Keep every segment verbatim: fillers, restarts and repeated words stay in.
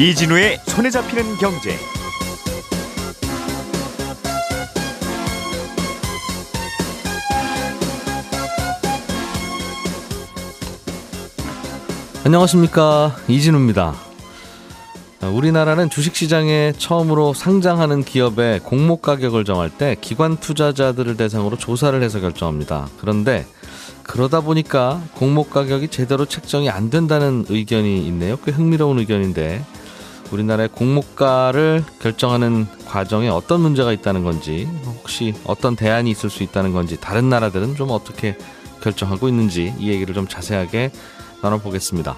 이진우의 손에 잡히는 경제. 안녕하십니까, 이진우입니다. 우리나라는 주식시장에 처음으로 상장하는 기업의 공모 가격을 정할 때 기관 투자자들을 대상으로 조사를 해서 결정합니다. 그런데 그러다 보니까 공모 가격이 제대로 책정이 안 된다는 의견이 있네요. 꽤 흥미로운 의견인데, 우리나라의 공모가를 결정하는 과정에 어떤 문제가 있다는 건지, 혹시 어떤 대안이 있을 수 있다는 건지, 다른 나라들은 좀 어떻게 결정하고 있는지 이 얘기를 좀 자세하게 나눠보겠습니다.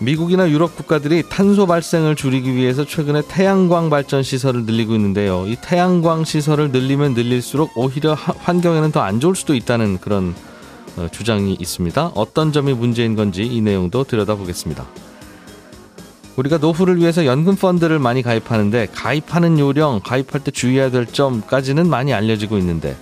미국이나 유럽 국가들이 탄소 발생을 줄이기 위해서 최근에 태양광 발전 시설을 늘리고 있는데요. 이 태양광 시설을 늘리면 늘릴수록 오히려 환경에는 더 안 좋을 수도 있다는 그런 주장이 있습니다. 어떤 점이 문제인 건지 이 내용도 들여다보겠습니다. 우리가 노후를 위해서 연금 펀드를 많이 가입하는데, 가입하는 요령, 가입할 때 주의해야 될 점까지는 많이 알려지고 있는데,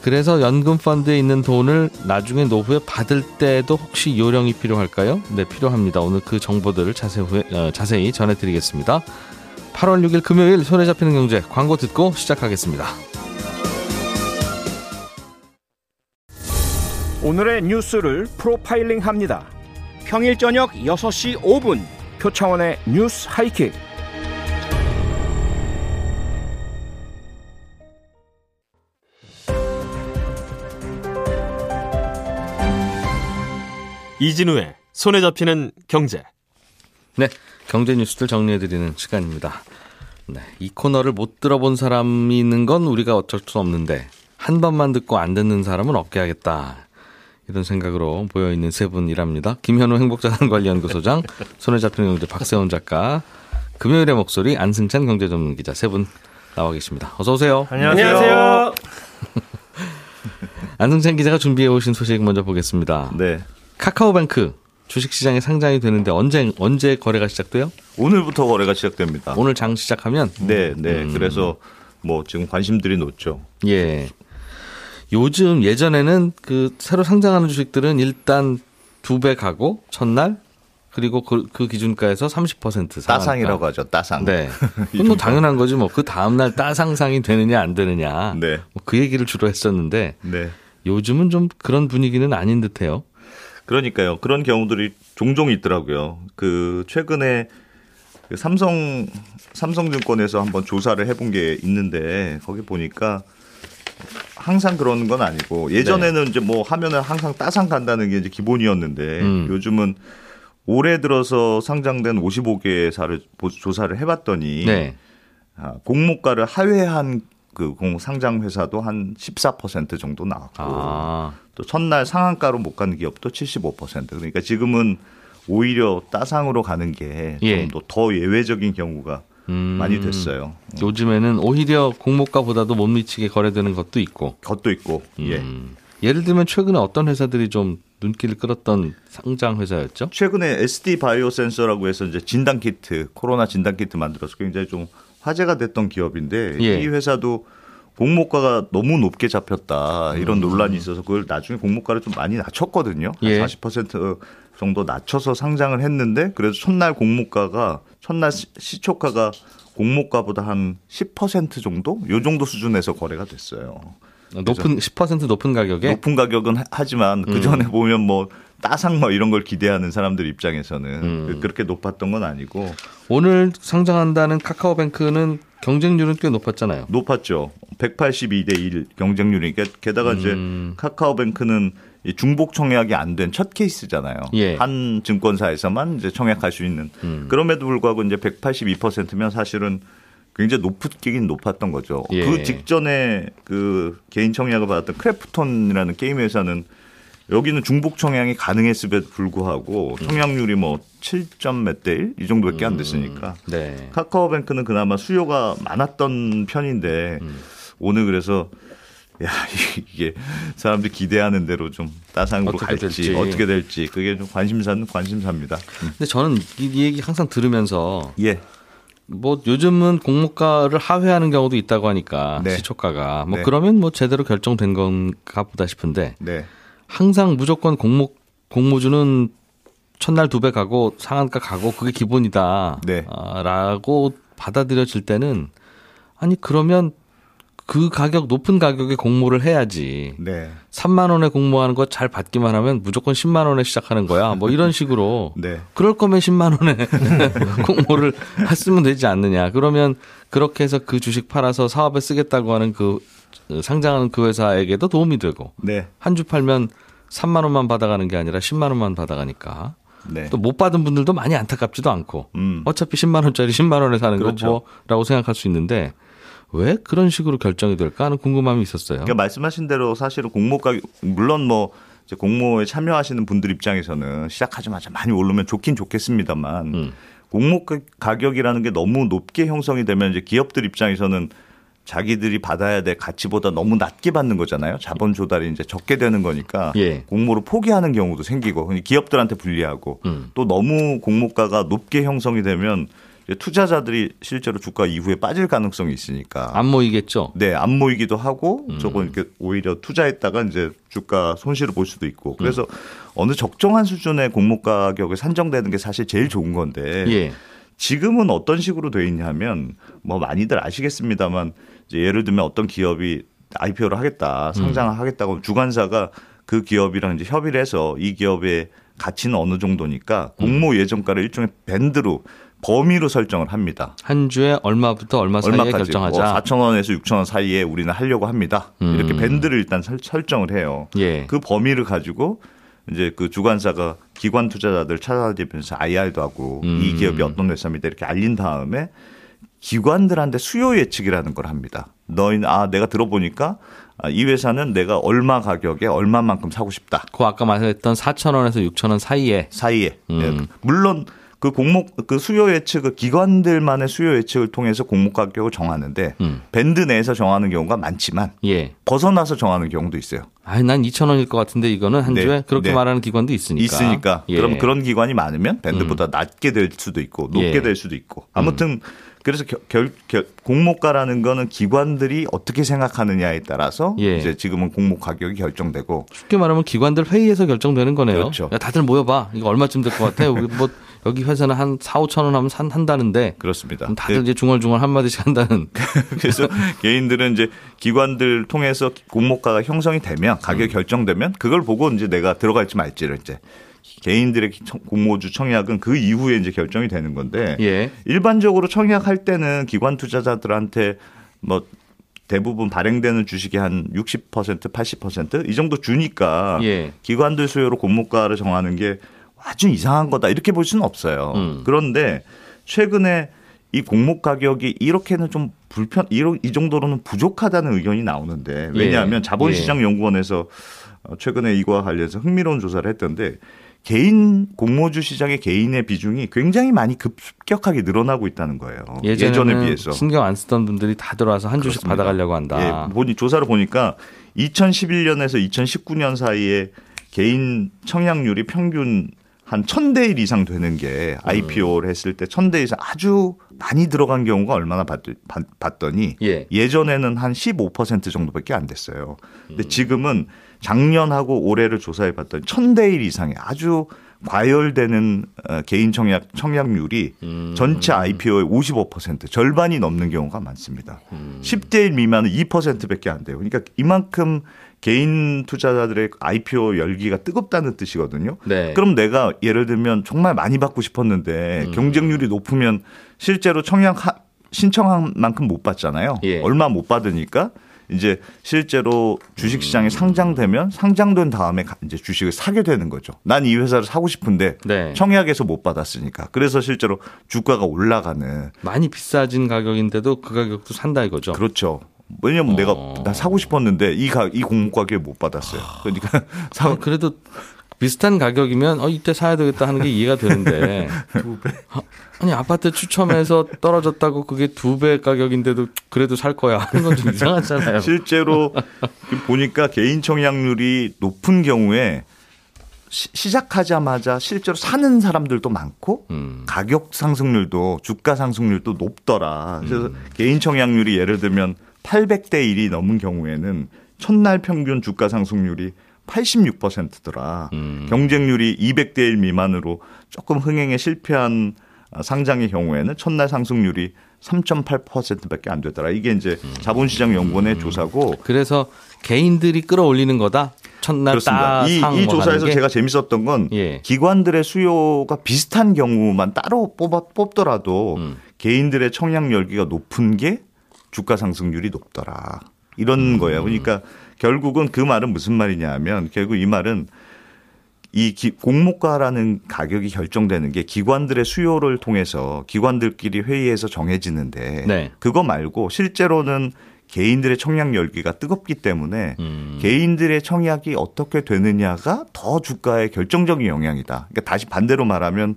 그래서 연금 펀드에 있는 돈을 나중에 노후에 받을 때도 혹시 요령이 필요할까요? 네, 필요합니다. 오늘 그 정보들을 자세히, 어, 자세히 전해드리겠습니다. 팔월 육일 금요일 손에 잡히는 경제, 광고 듣고 시작하겠습니다. 오늘의 뉴스를 프로파일링합니다. 평일 저녁 여섯 시 오 분 표창원의 뉴스 하이킥. 이진우의 손에 잡히는 경제. 네, 경제 뉴스들 정리해드리는 시간입니다. 네, 이 코너를 못 들어본 사람이 있는 건 우리가 어쩔 수 없는데, 한 번만 듣고 안 듣는 사람은 없게 하겠다, 이런 생각으로 모여있는 세 분이랍니다. 김현우 행복자산관리연구소장, 손에 잡히는 경제 박세훈 작가, 금요일의 목소리 안승찬 경제전문기자, 세 분 나와 계십니다. 어서 오세요. 안녕하세요. 안승찬 기자가 준비해 오신 소식 먼저 보겠습니다. 네. 카카오뱅크 주식시장에 상장이 되는데 언제 언제 거래가 시작돼요? 오늘부터 거래가 시작됩니다. 오늘 장 시작하면? 네, 네. 음. 그래서 뭐 지금 관심들이 높죠. 예. 요즘 예전에는 그 새로 상장하는 주식들은 일단 두 배 가고 첫날, 그리고 그, 그 기준가에서 삼십 퍼센트 상한가. 따상이라고 하죠. 따상. 네. 그건 뭐 당연한 거지 뭐. 그 다음날 따상상이 되느냐 안 되느냐. 네. 뭐 그 얘기를 주로 했었는데, 네, 요즘은 좀 그런 분위기는 아닌 듯해요. 그러니까요. 그런 경우들이 종종 있더라고요. 그 최근에 삼성 삼성증권에서 한번 조사를 해본 게 있는데, 거기 보니까 항상 그런 건 아니고, 예전에는, 네, 이제 뭐 하면은 항상 따상 간다는 게 이제 기본이었는데, 음. 요즘은 올해 들어서 상장된 오십오 개사를 조사를 해봤더니, 네, 공모가를 하회한 그 공상장 회사도 한 십사 퍼센트 정도 나왔고, 아. 또 첫날 상한가로 못 간 기업도 칠십오 퍼센트. 그러니까 지금은 오히려 따상으로 가는 게 좀 더, 예, 예외적인 경우가 음. 많이 됐어요. 요즘에는 오히려 공모가보다도 못 미치게 거래되는 것도 있고. 것도 있고. 음. 예. 예를 들면 최근에 어떤 회사들이 좀 눈길을 끌었던 상장 회사였죠? 최근에 에스디 바이오센서라고 해서 이제 진단 키트, 코로나 진단 키트 만들어서 굉장히 좀 화제가 됐던 기업인데, 예, 이 회사도 공모가가 너무 높게 잡혔다, 이런 논란이 있어서 그걸 나중에 공모가를 좀 많이 낮췄거든요. 한, 예, 사십 퍼센트 정도 낮춰서 상장을 했는데, 그래서 첫날 공모가가, 첫날 시초가가 공모가보다 한 십 퍼센트 정도? 요 정도 수준에서 거래가 됐어요. 높은, 십 퍼센트 높은 가격에? 높은 가격은 하지만 그 전에 음. 보면 뭐 따상 뭐 이런 걸 기대하는 사람들 입장에서는 음. 그렇게 높았던 건 아니고, 오늘 상장한다는 카카오뱅크는 경쟁률은 꽤 높았잖아요. 높았죠. 백팔십이 대 일 경쟁률이. 게다가 이제 음. 카카오뱅크는 중복 청약이 안 된 첫 케이스잖아요. 예. 한 증권사에서만 이제 청약할 수 있는. 음. 그럼에도 불구하고 이제 백팔십이 퍼센트면 사실은 굉장히 높긴 높았던 거죠. 예. 그 직전에 그 개인 청약을 받았던 크래프톤이라는 게임 회사는, 여기는 중복 청약이 가능했음에도 불구하고 청약률이 뭐 칠 점 몇 대 일 이 정도밖에 안 됐으니까. 음. 네. 카카오뱅크는 그나마 수요가 많았던 편인데, 음. 오늘 그래서 야, 이게 사람들이 기대하는 대로 좀 따상으로 어떻게 갈지 될지. 어떻게 될지, 그게 좀 관심사는 관심사입니다. 음. 근데 저는 이 얘기 항상 들으면서, 예, 뭐 요즘은 공모가를 하회하는 경우도 있다고 하니까, 네, 시초가가 뭐, 네, 그러면 뭐 제대로 결정된 건가 보다 싶은데, 네, 항상 무조건 공모 공모주는 첫날 두 배 가고 상한가 가고 그게 기본이다. 네. 아, 라고 받아들여질 때는 아니 그러면 그 가격 높은 가격에 공모를 해야지. 네. 삼만 원에 공모하는 거 잘 받기만 하면 무조건 십만 원에 시작하는 거야. 뭐 이런 식으로. 네. 그럴 거면 십만 원에 공모를 했으면 되지 않느냐. 그러면 그렇게 해서 그 주식 팔아서 사업에 쓰겠다고 하는 그 상장하는 그 회사에게도 도움이 되고. 네. 한 주 팔면 삼만 원만 받아가는 게 아니라 십만 원만 받아가니까. 네. 또 못 받은 분들도 많이 안타깝지도 않고. 음. 어차피 십만 원짜리 십만 원에 사는 그렇죠. 거 뭐라고 생각할 수 있는데. 왜 그런 식으로 결정이 될까 하는 궁금함이 있었어요. 그러니까 말씀하신 대로 사실은 공모 가격 물론 뭐 이제 공모에 참여하시는 분들 입장에서는 시작하자마자 많이 오르면 좋긴 좋겠습니다만 음. 공모 가격이라는 게 너무 높게 형성이 되면 이제 기업들 입장에서는 자기들이 받아야 될 가치보다 너무 낮게 받는 거잖아요. 자본 조달이 이제 적게 되는 거니까 예. 공모를 포기하는 경우도 생기고 기업들한테 불리하고 음. 또 너무 공모가가 높게 형성이 되면 투자자들이 실제로 주가 이후에 빠질 가능성이 있으니까 안 모이겠죠. 네, 안 모이기도 하고 음. 저건 이렇게 오히려 투자했다가 이제 주가 손실을 볼 수도 있고 그래서 음. 어느 적정한 수준의 공모 가격이 산정되는 게 사실 제일 좋은 건데 예. 지금은 어떤 식으로 돼 있냐면 뭐 많이들 아시겠습니다만 이제 예를 들면 어떤 기업이 아이피오를 하겠다, 상장을 음. 하겠다고 주관사가 그 기업이랑 이제 협의를 해서 이 기업의 가치는 어느 정도니까 공모 예정가를 일종의 밴드로 범위로 설정을 합니다. 한 주에 얼마부터 얼마 사이에 얼마까지. 결정하자. 사천 원에서 육천 원 사이에 우리는 하려고 합니다. 음. 이렇게 밴드를 일단 설, 설정을 해요. 예. 그 범위를 가지고 이제 그 주관사가 기관 투자자들 찾아다니면서 아이알도 하고 음. 이 기업이 어떤 회사입니다 이렇게 알린 다음에 기관들한테 수요 예측이라는 걸 합니다. 너희는 아 내가 들어보니까 이 회사는 내가 얼마 가격에 얼마만큼 사고 싶다. 그 아까 말했던 사천 원에서 육천 원 사이에 사이에 음. 예. 물론. 그 공모 그 수요 예측을 기관들만의 수요 예측을 통해서 공모 가격을 정하는데 음. 밴드 내에서 정하는 경우가 많지만 예. 벗어나서 정하는 경우도 있어요. 아, 난 이천 원일 것 같은데 이거는 한 네. 주에 그렇게 네. 말하는 기관도 있으니까. 있으니까. 예. 그럼 그런 기관이 많으면 밴드보다 음. 낮게 될 수도 있고 높게 예. 될 수도 있고. 아무튼 음. 그래서 결, 결, 결, 공모가라는 거는 기관들이 어떻게 생각하느냐에 따라서 예. 이제 지금은 공모 가격이 결정되고 쉽게 말하면 기관들 회의에서 결정되는 거네요. 그렇죠. 야, 다들 모여봐. 이거 얼마쯤 될 것 같아? 우리 뭐 여기 회사는 한 사오천 원 하면 산, 한다는데. 그렇습니다. 다들 네. 이제 중얼중얼 한마디씩 한다는. 그래서 개인들은 이제 기관들 통해서 공모가가 형성이 되면 가격이 음. 결정되면 그걸 보고 이제 내가 들어갈지 말지를 이제 개인들의 공모주 청약은 그 이후에 이제 결정이 되는 건데 예. 일반적으로 청약할 때는 기관 투자자들한테 뭐 대부분 발행되는 주식의 한 육십 퍼센트, 팔십 퍼센트 이 정도 주니까 예. 기관들 수요로 공모가를 정하는 게 아주 이상한 거다 이렇게 볼 수는 없어요. 음. 그런데 최근에 이 공모 가격이 이렇게는 좀 불편 이 정도로는 부족하다는 의견이 나오는데 왜냐하면 예. 자본시장연구원에서 최근에 이거와 관련해서 흥미로운 조사를 했던데 개인 공모주 시장의 개인의 비중이 굉장히 많이 급격하게 늘어나고 있다는 거예요. 예전에 비해서 신경 안 쓰던 분들이 다 들어와서 한 주씩 그렇습니다. 받아가려고 한다. 예, 보니 조사를 보니까 이천십일 년에서 이천십구 년 사이에 개인 청약률이 평균 한 천 대 일 이상 되는 게 아이피오를 했을 때 천 대 이상 아주 많이 들어간 경우가 얼마나 봤, 봤더니 예. 예전에는 한 십오 퍼센트 정도밖에 안 됐어요. 근데 지금은 작년하고 올해를 조사해 봤더니 천 대 일 이상의 아주 과열되는 개인 청약, 청약률이 음. 전체 아이피오의 오십오 퍼센트 절반이 넘는 경우가 많습니다. 음. 십 대 일 미만은 이 퍼센트밖에 안 돼요. 그러니까 이만큼 개인 투자자들의 아이피오 열기가 뜨겁다는 뜻이거든요. 네. 그럼 내가 예를 들면 정말 많이 받고 싶었는데 음. 경쟁률이 높으면 실제로 청약 신청한 만큼 못 받잖아요. 예. 얼마 못 받으니까. 이제 실제로 주식시장에 음. 상장되면 상장된 다음에 이제 주식을 사게 되는 거죠. 난 이 회사를 사고 싶은데 네. 청약에서 못 받았으니까. 그래서 실제로 주가가 올라가는. 많이 비싸진 가격인데도 그 가격도 산다 이거죠. 그렇죠. 왜냐하면 어. 내가 나 사고 싶었는데 이, 가, 이 공모 가격에 못 받았어요. 그러니까 사... 그래도 비슷한 가격이면 어, 이때 사야 되겠다 하는 게 이해가 되는데. 두 배. 아니 아파트 추첨해서 떨어졌다고 그게 두 배 가격인데도 그래도 살 거야 하는 건 좀 이상하잖아요. 실제로 보니까 개인 청약률이 높은 경우에 시, 시작하자마자 실제로 사는 사람들도 많고 음. 가격 상승률도 주가 상승률도 높더라. 그래서 음. 개인 청약률이 예를 들면 팔백 대 일이 넘은 경우에는 첫날 평균 주가 상승률이 팔십육 퍼센트더라. 음. 경쟁률이 이백 대 일 미만으로 조금 흥행에 실패한 상장의 경우에는 첫날 상승률이 삼 점 팔 퍼센트밖에 안 되더라. 이게 이제 자본시장연구원의 음. 조사고. 그래서 개인들이 끌어올리는 거다. 첫날 딱 이, 이 조사에서 게? 제가 재밌었던 건 예. 기관들의 수요가 비슷한 경우만 따로 뽑아, 뽑더라도 음. 개인들의 청약열기가 높은 게 주가 상승률이 높더라. 이런 음. 거예요. 그러니까 결국은 그 말은 무슨 말이냐 하면 결국 이 말은 이 기, 공모가라는 가격이 결정되는 게 기관들의 수요를 통해서 기관들끼리 회의해서 정해지는데 네. 그거 말고 실제로는 개인들의 청약 열기가 뜨겁기 때문에 음. 개인들의 청약이 어떻게 되느냐가 더 주가에 결정적인 영향이다. 그러니까 다시 반대로 말하면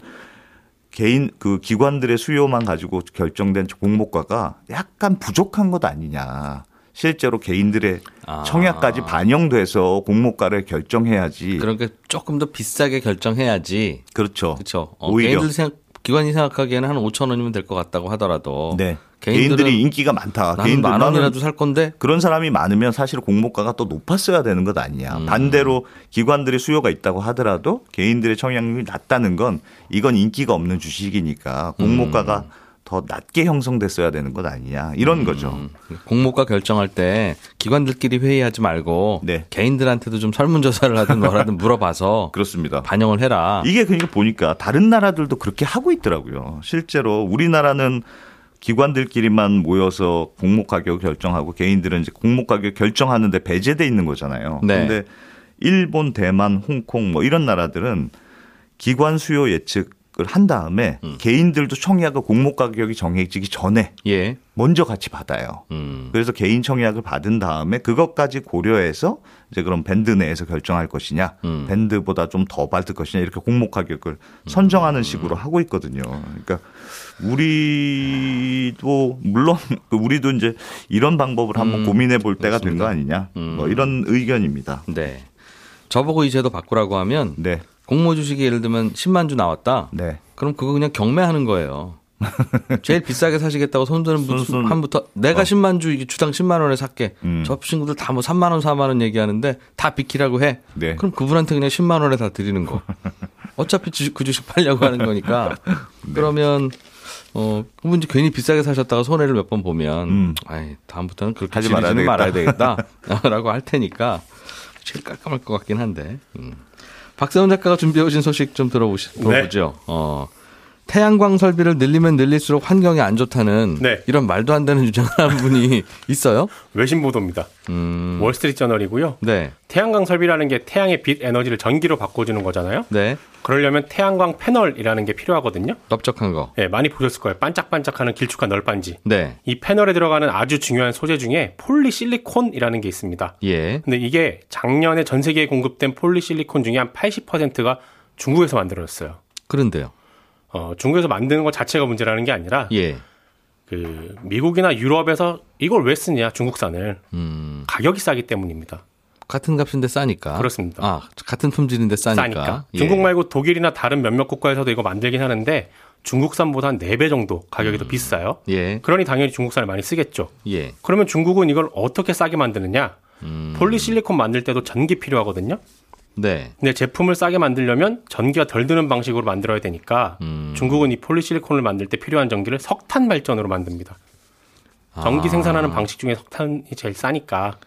개인 그 기관들의 수요만 가지고 결정된 공모가가 약간 부족한 것 아니냐. 실제로 개인들의 아. 청약까지 반영돼서 공모가를 결정해야지. 그러니까 조금 더 비싸게 결정해야지. 그렇죠. 그렇죠. 어, 오히려. 개인들 생각, 기관이 생각하기에는 한 오천 원이면 될 것 같다고 하더라도. 네. 개인들이 인기가 많다. 개인들 만 원이라도 살 건데. 그런 사람이 많으면 사실 공모가가 또 높았어야 되는 것 아니냐. 음. 반대로 기관들의 수요가 있다고 하더라도 개인들의 청약률이 낮다는 건 이건 인기가 없는 주식이니까 공모가가 음. 더 낮게 형성됐어야 되는 것 아니냐 이런 음, 거죠. 공모가 결정할 때 기관들끼리 회의하지 말고 네. 개인들한테도 좀 설문조사를 하든 뭐라든 물어봐서 그렇습니다. 반영을 해라. 이게 그러니까 보니까 다른 나라들도 그렇게 하고 있더라고요. 실제로 우리나라는 기관들끼리만 모여서 공모가격 결정하고 개인들은 이제 공모가격 결정하는데 배제돼 있는 거잖아요. 네. 그런데 일본, 대만, 홍콩 뭐 이런 나라들은 기관 수요 예측 한 다음에 음. 개인들도 청약을 공모 가격이 정해지기 전에 예. 먼저 같이 받아요. 음. 그래서 개인 청약을 받은 다음에 그것까지 고려해서 이제 그럼 밴드 내에서 결정할 것이냐, 음. 밴드보다 좀 더 받을 것이냐 이렇게 공모 가격을 선정하는 음. 식으로 하고 있거든요. 그러니까 우리도 물론 우리도 이제 이런 방법을 한번 음. 고민해 볼 때가 된 거 아니냐, 음. 뭐 이런 의견입니다. 네, 저보고 이 제도 바꾸라고 하면. 네. 공모 주식이 예를 들면 십만 주 나왔다. 네. 그럼 그거 그냥 경매하는 거예요. 제일 비싸게 사시겠다고 손드는 분 한부터 내가 어. 십만 주 이게 주당 십만 원에 살게. 음. 저 친구들 다 뭐 삼만 원, 사만 원 얘기하는데 다 비키라고 해. 네. 그럼 그분한테 그냥 십만 원에 다 드리는 거. 어차피 주식, 그 주식 팔려고 하는 거니까. 네. 그러면 어, 그분 이제 괜히 비싸게 사셨다가 손해를 몇 번 보면 음. 아이, 다음부터는 그렇게 하지 말아야, 말아야 되겠다라고 할 테니까 제일 깔끔할 것 같긴 한데. 음. 박세훈 작가가 준비해 오신 소식 좀 들어보시, 들어보죠. 네. 어, 태양광 설비를 늘리면 늘릴수록 환경이 안 좋다는 네. 이런 말도 안 되는 주장을 한 분이 있어요? 외신 보도입니다. 음. 월스트리트저널이고요. 네. 태양광 설비라는 게 태양의 빛 에너지를 전기로 바꿔주는 거잖아요. 네. 그러려면 태양광 패널이라는 게 필요하거든요. 넓적한 거. 네, 많이 보셨을 거예요. 반짝반짝하는 길쭉한 널빤지. 네. 이 패널에 들어가는 아주 중요한 소재 중에 폴리실리콘이라는 게 있습니다. 예. 근데 이게 작년에 전 세계에 공급된 폴리실리콘 중에 한 팔십 퍼센트가 중국에서 만들어졌어요. 그런데요. 어, 중국에서 만드는 것 자체가 문제라는 게 아니라 예. 그 미국이나 유럽에서 이걸 왜 쓰냐 중국산을 음. 가격이 싸기 때문입니다. 같은 값인데 싸니까. 그렇습니다. 아, 같은 품질인데 싸니까. 싸니까. 예. 중국 말고 독일이나 다른 몇몇 국가에서도 이거 만들긴 하는데 중국산보다 한 네 배 정도 가격이 음. 더 비싸요. 예. 그러니 당연히 중국산을 많이 쓰겠죠. 예. 그러면 중국은 이걸 어떻게 싸게 만드느냐. 음. 폴리실리콘 만들 때도 전기 필요하거든요. 네. 근데 제품을 싸게 만들려면 전기가 덜 드는 방식으로 만들어야 되니까 음. 중국은 이 폴리실리콘을 만들 때 필요한 전기를 석탄 발전으로 만듭니다. 전기 아. 생산하는 방식 중에 석탄이 제일 싸니까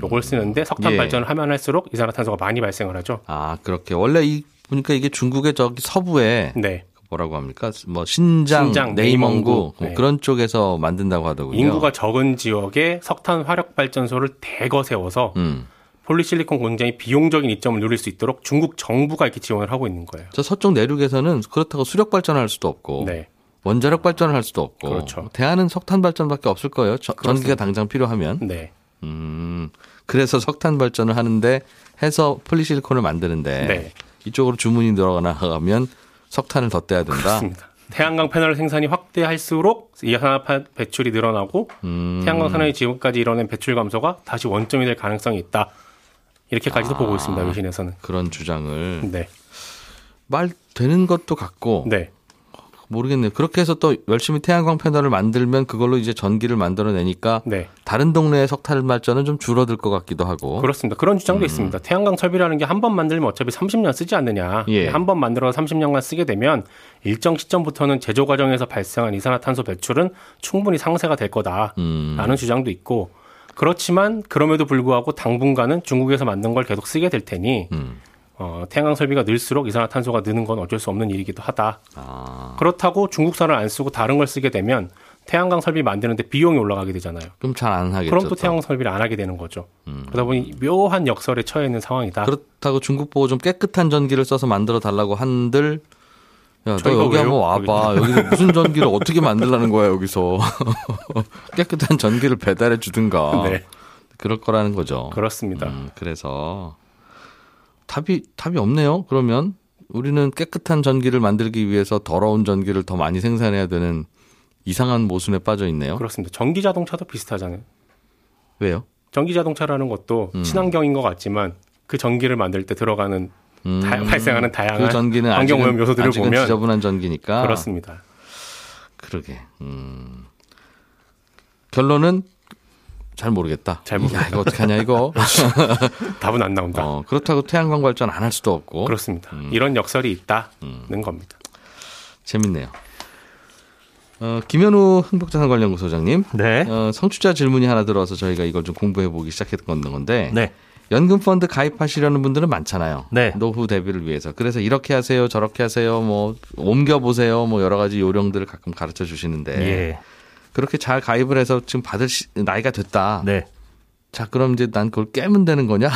요걸 쓰는데 석탄 예. 발전을 하면 할수록 이산화탄소가 많이 발생을 하죠. 아, 그렇게. 원래 이 보니까 이게 중국의 저기 서부에 네. 뭐라고 합니까? 뭐 신장, 신장 네이멍구 네. 뭐 그런 쪽에서 만든다고 하더군요. 인구가 적은 지역에 석탄 화력 발전소를 대거 세워서 음. 폴리실리콘 공장이 비용적인 이점을 누릴 수 있도록 중국 정부가 이렇게 지원을 하고 있는 거예요. 저 서쪽 내륙에서는 그렇다고 수력 발전을 할 수도 없고 네. 원자력 발전을 할 수도 없고 그렇죠. 대안은 석탄 발전밖에 없을 거예요. 저, 전기가 당장 필요하면. 네. 음, 그래서 석탄 발전을 하는데 해서 폴리실리콘을 만드는데 네. 이쪽으로 주문이 늘어나가면 석탄을 더 떼야 된다. 그렇습니다. 태양광 패널 생산이 확대할수록 이산화탄소 배출이 늘어나고 음. 태양광 산업이 지금까지 이뤄낸 배출 감소가 다시 원점이 될 가능성이 있다. 이렇게까지도 아, 보고 있습니다. 외신에서는. 그런 주장을. 네. 말 되는 것도 같고 네. 모르겠네요. 그렇게 해서 또 열심히 태양광 패널을 만들면 그걸로 이제 전기를 만들어내니까 네. 다른 동네의 석탄 발전은 좀 줄어들 것 같기도 하고. 그렇습니다. 그런 주장도 음. 있습니다. 태양광 설비라는 게 한 번 만들면 어차피 삼십 년 쓰지 않느냐. 예. 한 번 만들어서 삼십 년간 쓰게 되면 일정 시점부터는 제조 과정에서 발생한 이산화탄소 배출은 충분히 상쇄가 될 거다라는 음. 주장도 있고, 그렇지만 그럼에도 불구하고 당분간은 중국에서 만든 걸 계속 쓰게 될 테니 음. 어, 태양광 설비가 늘수록 이산화탄소가 느는 건 어쩔 수 없는 일이기도 하다. 아. 그렇다고 중국산을 안 쓰고 다른 걸 쓰게 되면 태양광 설비 만드는데 비용이 올라가게 되잖아요. 그럼 잘 안 하겠죠. 그럼 또 태양광 설비를 안 하게 되는 거죠. 음. 그러다 보니 묘한 역설에 처해 있는 상황이다. 그렇다고 중국 보고 좀 깨끗한 전기를 써서 만들어 달라고 한들 야, 너 여기 왜요? 한번 와봐. 여기서 무슨 전기를 어떻게 만들라는 거야, 여기서. 깨끗한 전기를 배달해 주든가. 네. 그럴 거라는 거죠. 그렇습니다. 음, 그래서 답이, 답이 없네요. 그러면 우리는 깨끗한 전기를 만들기 위해서 더러운 전기를 더 많이 생산해야 되는 이상한 모순에 빠져 있네요. 그렇습니다. 전기 자동차도 비슷하잖아요. 왜요? 전기 자동차라는 것도 음. 친환경인 것 같지만 그 전기를 만들 때 들어가는 음, 다, 발생하는 다양한 그 전기는 환경오염 요소들을 아직은 보면 지저분한 전기니까 그렇습니다. 그러게 음. 결론은 잘 모르겠다. 잘 모르겠다. 야, 이거 어떻게 하냐 이거. 답은 안 나온다. 어, 그렇다고 태양광 발전 안 할 수도 없고. 그렇습니다. 음. 이런 역설이 있다는 음. 겁니다. 재밌네요. 어, 김현우 행복자산관리연구소장님, 네. 어, 청취자 질문이 하나 들어와서 저희가 이걸 좀 공부해보기 시작했던 건데. 네. 연금펀드 가입하시려는 분들은 많잖아요. 네. 노후 대비를 위해서. 그래서 이렇게 하세요, 저렇게 하세요, 뭐 옮겨보세요, 뭐 여러 가지 요령들을 가끔 가르쳐 주시는데 예. 그렇게 잘 가입을 해서 지금 받을 시, 나이가 됐다. 네. 자, 그럼 이제 난 그걸 깨면 되는 거냐?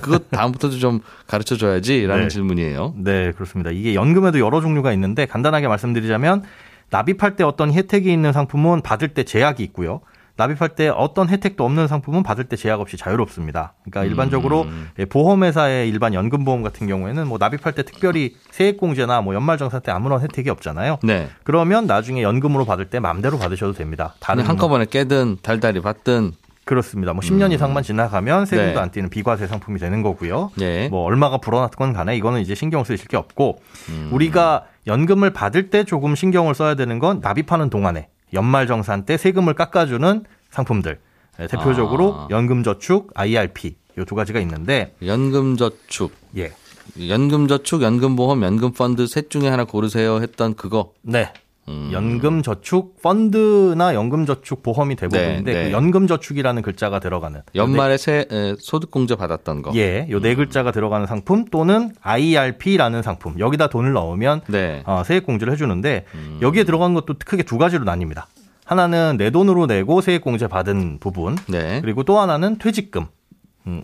그것 다음부터도 좀 가르쳐줘야지라는 네. 질문이에요. 네, 그렇습니다. 이게 연금에도 여러 종류가 있는데 간단하게 말씀드리자면 납입할 때 어떤 혜택이 있는 상품은 받을 때 제약이 있고요. 납입할 때 어떤 혜택도 없는 상품은 받을 때 제약 없이 자유롭습니다. 그러니까 일반적으로 음. 보험회사의 일반 연금보험 같은 경우에는 뭐 납입할 때 특별히 세액공제나 뭐 연말정산 때 아무런 혜택이 없잖아요. 네. 그러면 나중에 연금으로 받을 때 마음대로 받으셔도 됩니다. 다른 한꺼번에 깨든 달달이 받든. 그렇습니다. 뭐 십 년 음. 이상만 지나가면 세금도 네. 안 띄는 비과세 상품이 되는 거고요. 네. 뭐 얼마가 불어났건 간에 이거는 이제 신경 쓰실 게 없고 음. 우리가 연금을 받을 때 조금 신경을 써야 되는 건 납입하는 동안에 연말정산 때 세금을 깎아주는 상품들. 대표적으로 아. 연금저축, 아이알피 이 두 가지가 있는데. 연금저축. 예. 연금저축, 연금보험, 연금펀드 셋 중에 하나 고르세요 했던 그거. 네. 음. 연금저축 펀드나 연금저축 보험이 대부분인데 네, 네. 그 연금저축이라는 글자가 들어가는. 연말에 세, 에, 소득공제 받았던 거. 예, 요 네 글자가 음. 들어가는 상품 또는 아이알피라는 상품. 여기다 돈을 넣으면 네. 어, 세액공제를 해주는데 음. 여기에 들어간 것도 크게 두 가지로 나뉩니다. 하나는 내 돈으로 내고 세액공제 받은 부분. 네. 그리고 또 하나는 퇴직금.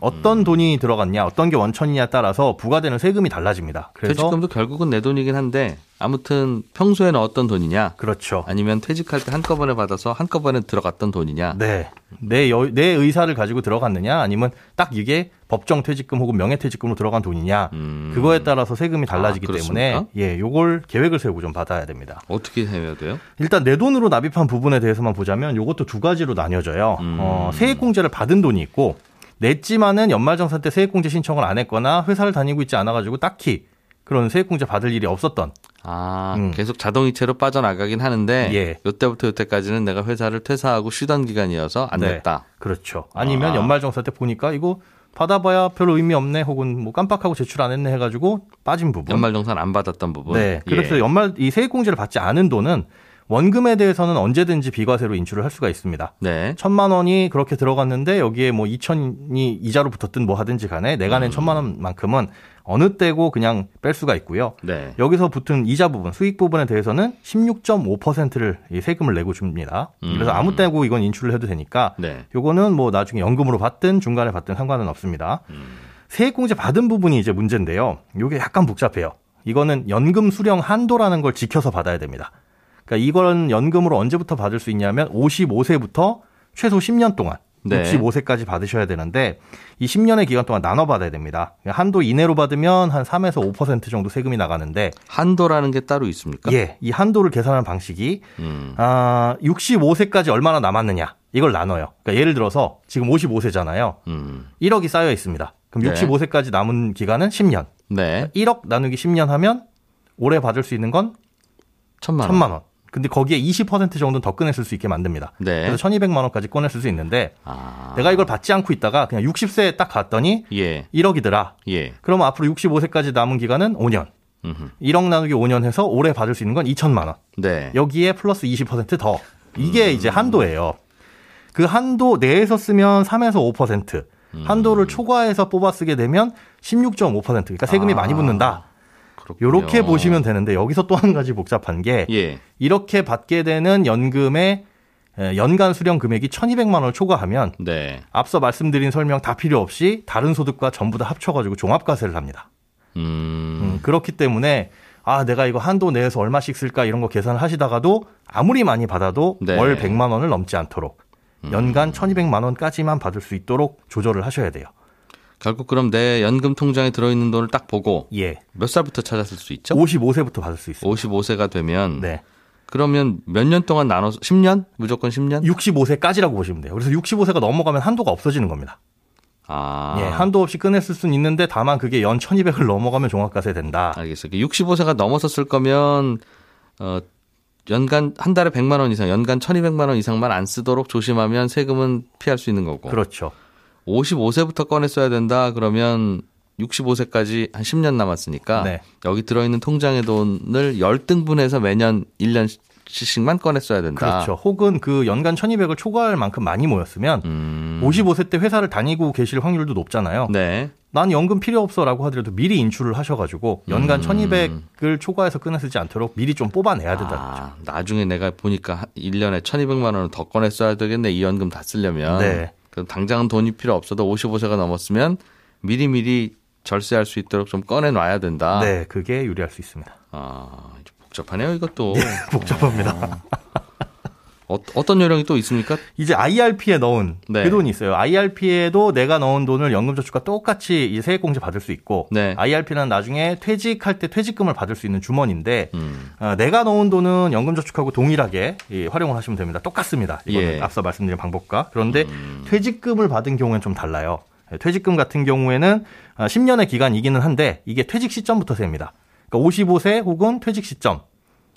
어떤 음. 돈이 들어갔냐, 어떤 게 원천이냐에 따라서 부과되는 세금이 달라집니다. 그래서 퇴직금도 결국은 내 돈이긴 한데 아무튼 평소에 넣었던 돈이냐, 그렇죠. 아니면 퇴직할 때 한꺼번에 받아서 한꺼번에 들어갔던 돈이냐, 네, 내, 여, 내 의사를 가지고 들어갔느냐, 아니면 딱 이게 법정 퇴직금 혹은 명예퇴직금으로 들어간 돈이냐, 음. 그거에 따라서 세금이 달라지기 아, 때문에 예, 요걸 계획을 세우고 좀 받아야 됩니다. 어떻게 해야 돼요? 일단 내 돈으로 납입한 부분에 대해서만 보자면 요것도 두 가지로 나뉘어져요. 음. 어, 세액공제를 받은 돈이 있고. 냈지만은 연말정산 때 세액공제 신청을 안 했거나 회사를 다니고 있지 않아가지고 딱히 그런 세액공제 받을 일이 없었던. 아, 음. 계속 자동이체로 빠져나가긴 하는데 예. 요때부터 요때까지는 내가 회사를 퇴사하고 쉬던 기간이어서 안 네. 냈다. 그렇죠. 아니면 아. 연말정산 때 보니까 이거 받아봐야 별 의미 없네 혹은 뭐 깜빡하고 제출 안 했네 해가지고 빠진 부분. 연말정산 안 받았던 부분. 네. 그래서 예. 연말 이 세액공제를 받지 않은 돈은 원금에 대해서는 언제든지 비과세로 인출을 할 수가 있습니다. 네. 천만 원이 그렇게 들어갔는데 여기에 뭐 이천이 이자로 붙었든 뭐 하든지 간에 내가 낸 음. 천만 원만큼은 어느 때고 그냥 뺄 수가 있고요. 네. 여기서 붙은 이자 부분, 수익 부분에 대해서는 십육 점 오 퍼센트를 세금을 내고 줍니다. 음. 그래서 아무 때고 이건 인출을 해도 되니까 네. 요거는 뭐 나중에 연금으로 받든 중간에 받든 상관은 없습니다. 음. 세액공제 받은 부분이 이제 문제인데요. 요게 약간 복잡해요. 이거는 연금 수령 한도라는 걸 지켜서 받아야 됩니다. 그러니까 이건 연금으로 언제부터 받을 수 있냐면 오십오 세부터 최소 십 년 동안 네. 육십오 세까지 받으셔야 되는데 이 십 년의 기간 동안 나눠 받아야 됩니다. 한도 이내로 받으면 한 삼에서 오 퍼센트 정도 세금이 나가는데 한도라는 게 따로 있습니까? 예, 이 한도를 계산하는 방식이 음. 아, 육십오 세까지 얼마나 남았느냐 이걸 나눠요. 그러니까 예를 들어서 지금 오십오 세잖아요. 음. 일억이 쌓여 있습니다. 그럼 네. 육십오 세까지 남은 기간은 십 년. 네. 그러니까 일억 나누기 십 년 하면 올해 받을 수 있는 건 천만 원. 천만 원. 근데 거기에 이십 퍼센트 정도는 더 꺼냈을 수 있게 만듭니다. 네. 그래서 천이백만 원까지 꺼냈을 수 있는데 아. 내가 이걸 받지 않고 있다가 그냥 육십 세에 딱 갔더니 예. 일억이더라. 예. 그러면 앞으로 육십오 세까지 남은 기간은 오 년. 음흠. 일억 나누기 오 년 해서 올해 받을 수 있는 건 이천만 원. 네. 여기에 플러스 이십 퍼센트 더. 이게 음. 이제 한도예요. 그 한도 내에서 쓰면 삼에서 오 퍼센트. 음. 한도를 초과해서 뽑아 쓰게 되면 십육 점 오 퍼센트. 그러니까 세금이 아. 많이 붙는다. 이렇게 보시면 되는데 여기서 또 한 가지 복잡한 게 예. 이렇게 받게 되는 연금의 연간 수령 금액이 천이백만 원을 초과하면 네. 앞서 말씀드린 설명 다 필요 없이 다른 소득과 전부 다 합쳐가지고 종합과세를 합니다. 음. 음, 그렇기 때문에 아 내가 이거 한도 내에서 얼마씩 쓸까 이런 거 계산을 하시다가도 아무리 많이 받아도 네. 월 백만 원을 넘지 않도록 연간 음. 천이백만 원까지만 받을 수 있도록 조절을 하셔야 돼요. 결국 그럼 내 연금 통장에 들어있는 돈을 딱 보고 예. 몇 살부터 찾았을 수 있죠? 오십오 세부터 받을 수 있어요. 오십오 세가 되면 네. 그러면 몇 년 동안 나눠서 십 년? 무조건 십 년? 육십오 세까지라고 보시면 돼요. 그래서 육십오 세가 넘어가면 한도가 없어지는 겁니다. 아. 예, 한도 없이 끊었을 수는 있는데 다만 그게 연 천이백을 넘어가면 종합과세 된다. 알겠어요. 육십오 세가 넘었었을 거면 어, 연간 한 달에 백만 원 이상, 연간 천이백만 원 이상만 안 쓰도록 조심하면 세금은 피할 수 있는 거고. 그렇죠. 오십오 세부터 꺼냈어야 된다 그러면 육십오 세까지 한 십 년 남았으니까 네. 여기 들어있는 통장의 돈을 십 등분해서 매년 일 년씩만 꺼냈어야 된다. 그렇죠. 혹은 그 연간 천이백을 초과할 만큼 많이 모였으면 음. 오십오 세 때 회사를 다니고 계실 확률도 높잖아요. 네. 난 연금 필요 없어라고 하더라도 미리 인출을 하셔가지고 연간 음. 천이백을 초과해서 끊어쓰지 않도록 미리 좀 뽑아내야 된다는 아, 거죠. 나중에 내가 보니까 일 년에 천이백만 원을 더 꺼냈어야 되겠네. 이 연금 다 쓰려면. 네. 당장은 돈이 필요 없어도 오십오 세가 넘었으면 미리미리 절세할 수 있도록 좀 꺼내놔야 된다. 네, 그게 유리할 수 있습니다. 아, 복잡하네요, 이것도. 네, 복잡합니다. 어, 어떤 요령이 또 있습니까? 이제 아이알피에 넣은 네. 그 돈이 있어요. 아이알피에도 내가 넣은 돈을 연금저축과 똑같이 세액공제 받을 수 있고 네. 아이알피는 나중에 퇴직할 때 퇴직금을 받을 수 있는 주머니인데 음. 어, 내가 넣은 돈은 연금저축하고 동일하게 예, 활용을 하시면 됩니다. 똑같습니다. 이거는 예. 앞서 말씀드린 방법과. 그런데 음. 퇴직금을 받은 경우에는 좀 달라요. 퇴직금 같은 경우에는 십 년의 기간이기는 한데 이게 퇴직 시점부터 세입니다. 그러니까 오십오 세 혹은 퇴직 시점.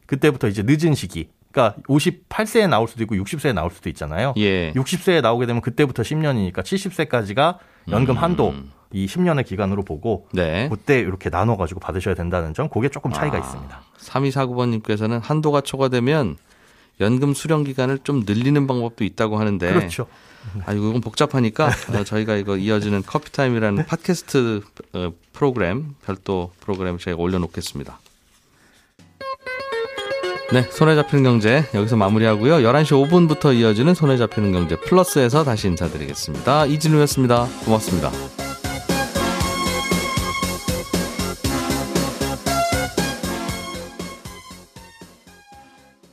그때부터 이제 늦은 시기. 그러니까 오십팔 세에 나올 수도 있고 육십 세에 나올 수도 있잖아요. 예. 육십 세에 나오게 되면 그때부터 십 년이니까 칠십 세까지가 연금 한도 음. 이 십 년의 기간으로 보고 네. 그때 이렇게 나눠가지고 받으셔야 된다는 점 그게 조금 차이가 아, 있습니다. 삼이사구 번님께서는 한도가 초과되면 연금 수령 기간을 좀 늘리는 방법도 있다고 하는데 그렇죠. 아, 이건 복잡하니까 네. 저희가 이거 이어지는 커피타임이라는 네. 팟캐스트 프로그램 별도 프로그램 저희가 올려놓겠습니다. 네, 손에 잡히는 경제 여기서 마무리하고요. 열한 시 오 분부터 이어지는 손에 잡히는 경제 플러스에서 다시 인사드리겠습니다. 이진우였습니다. 고맙습니다.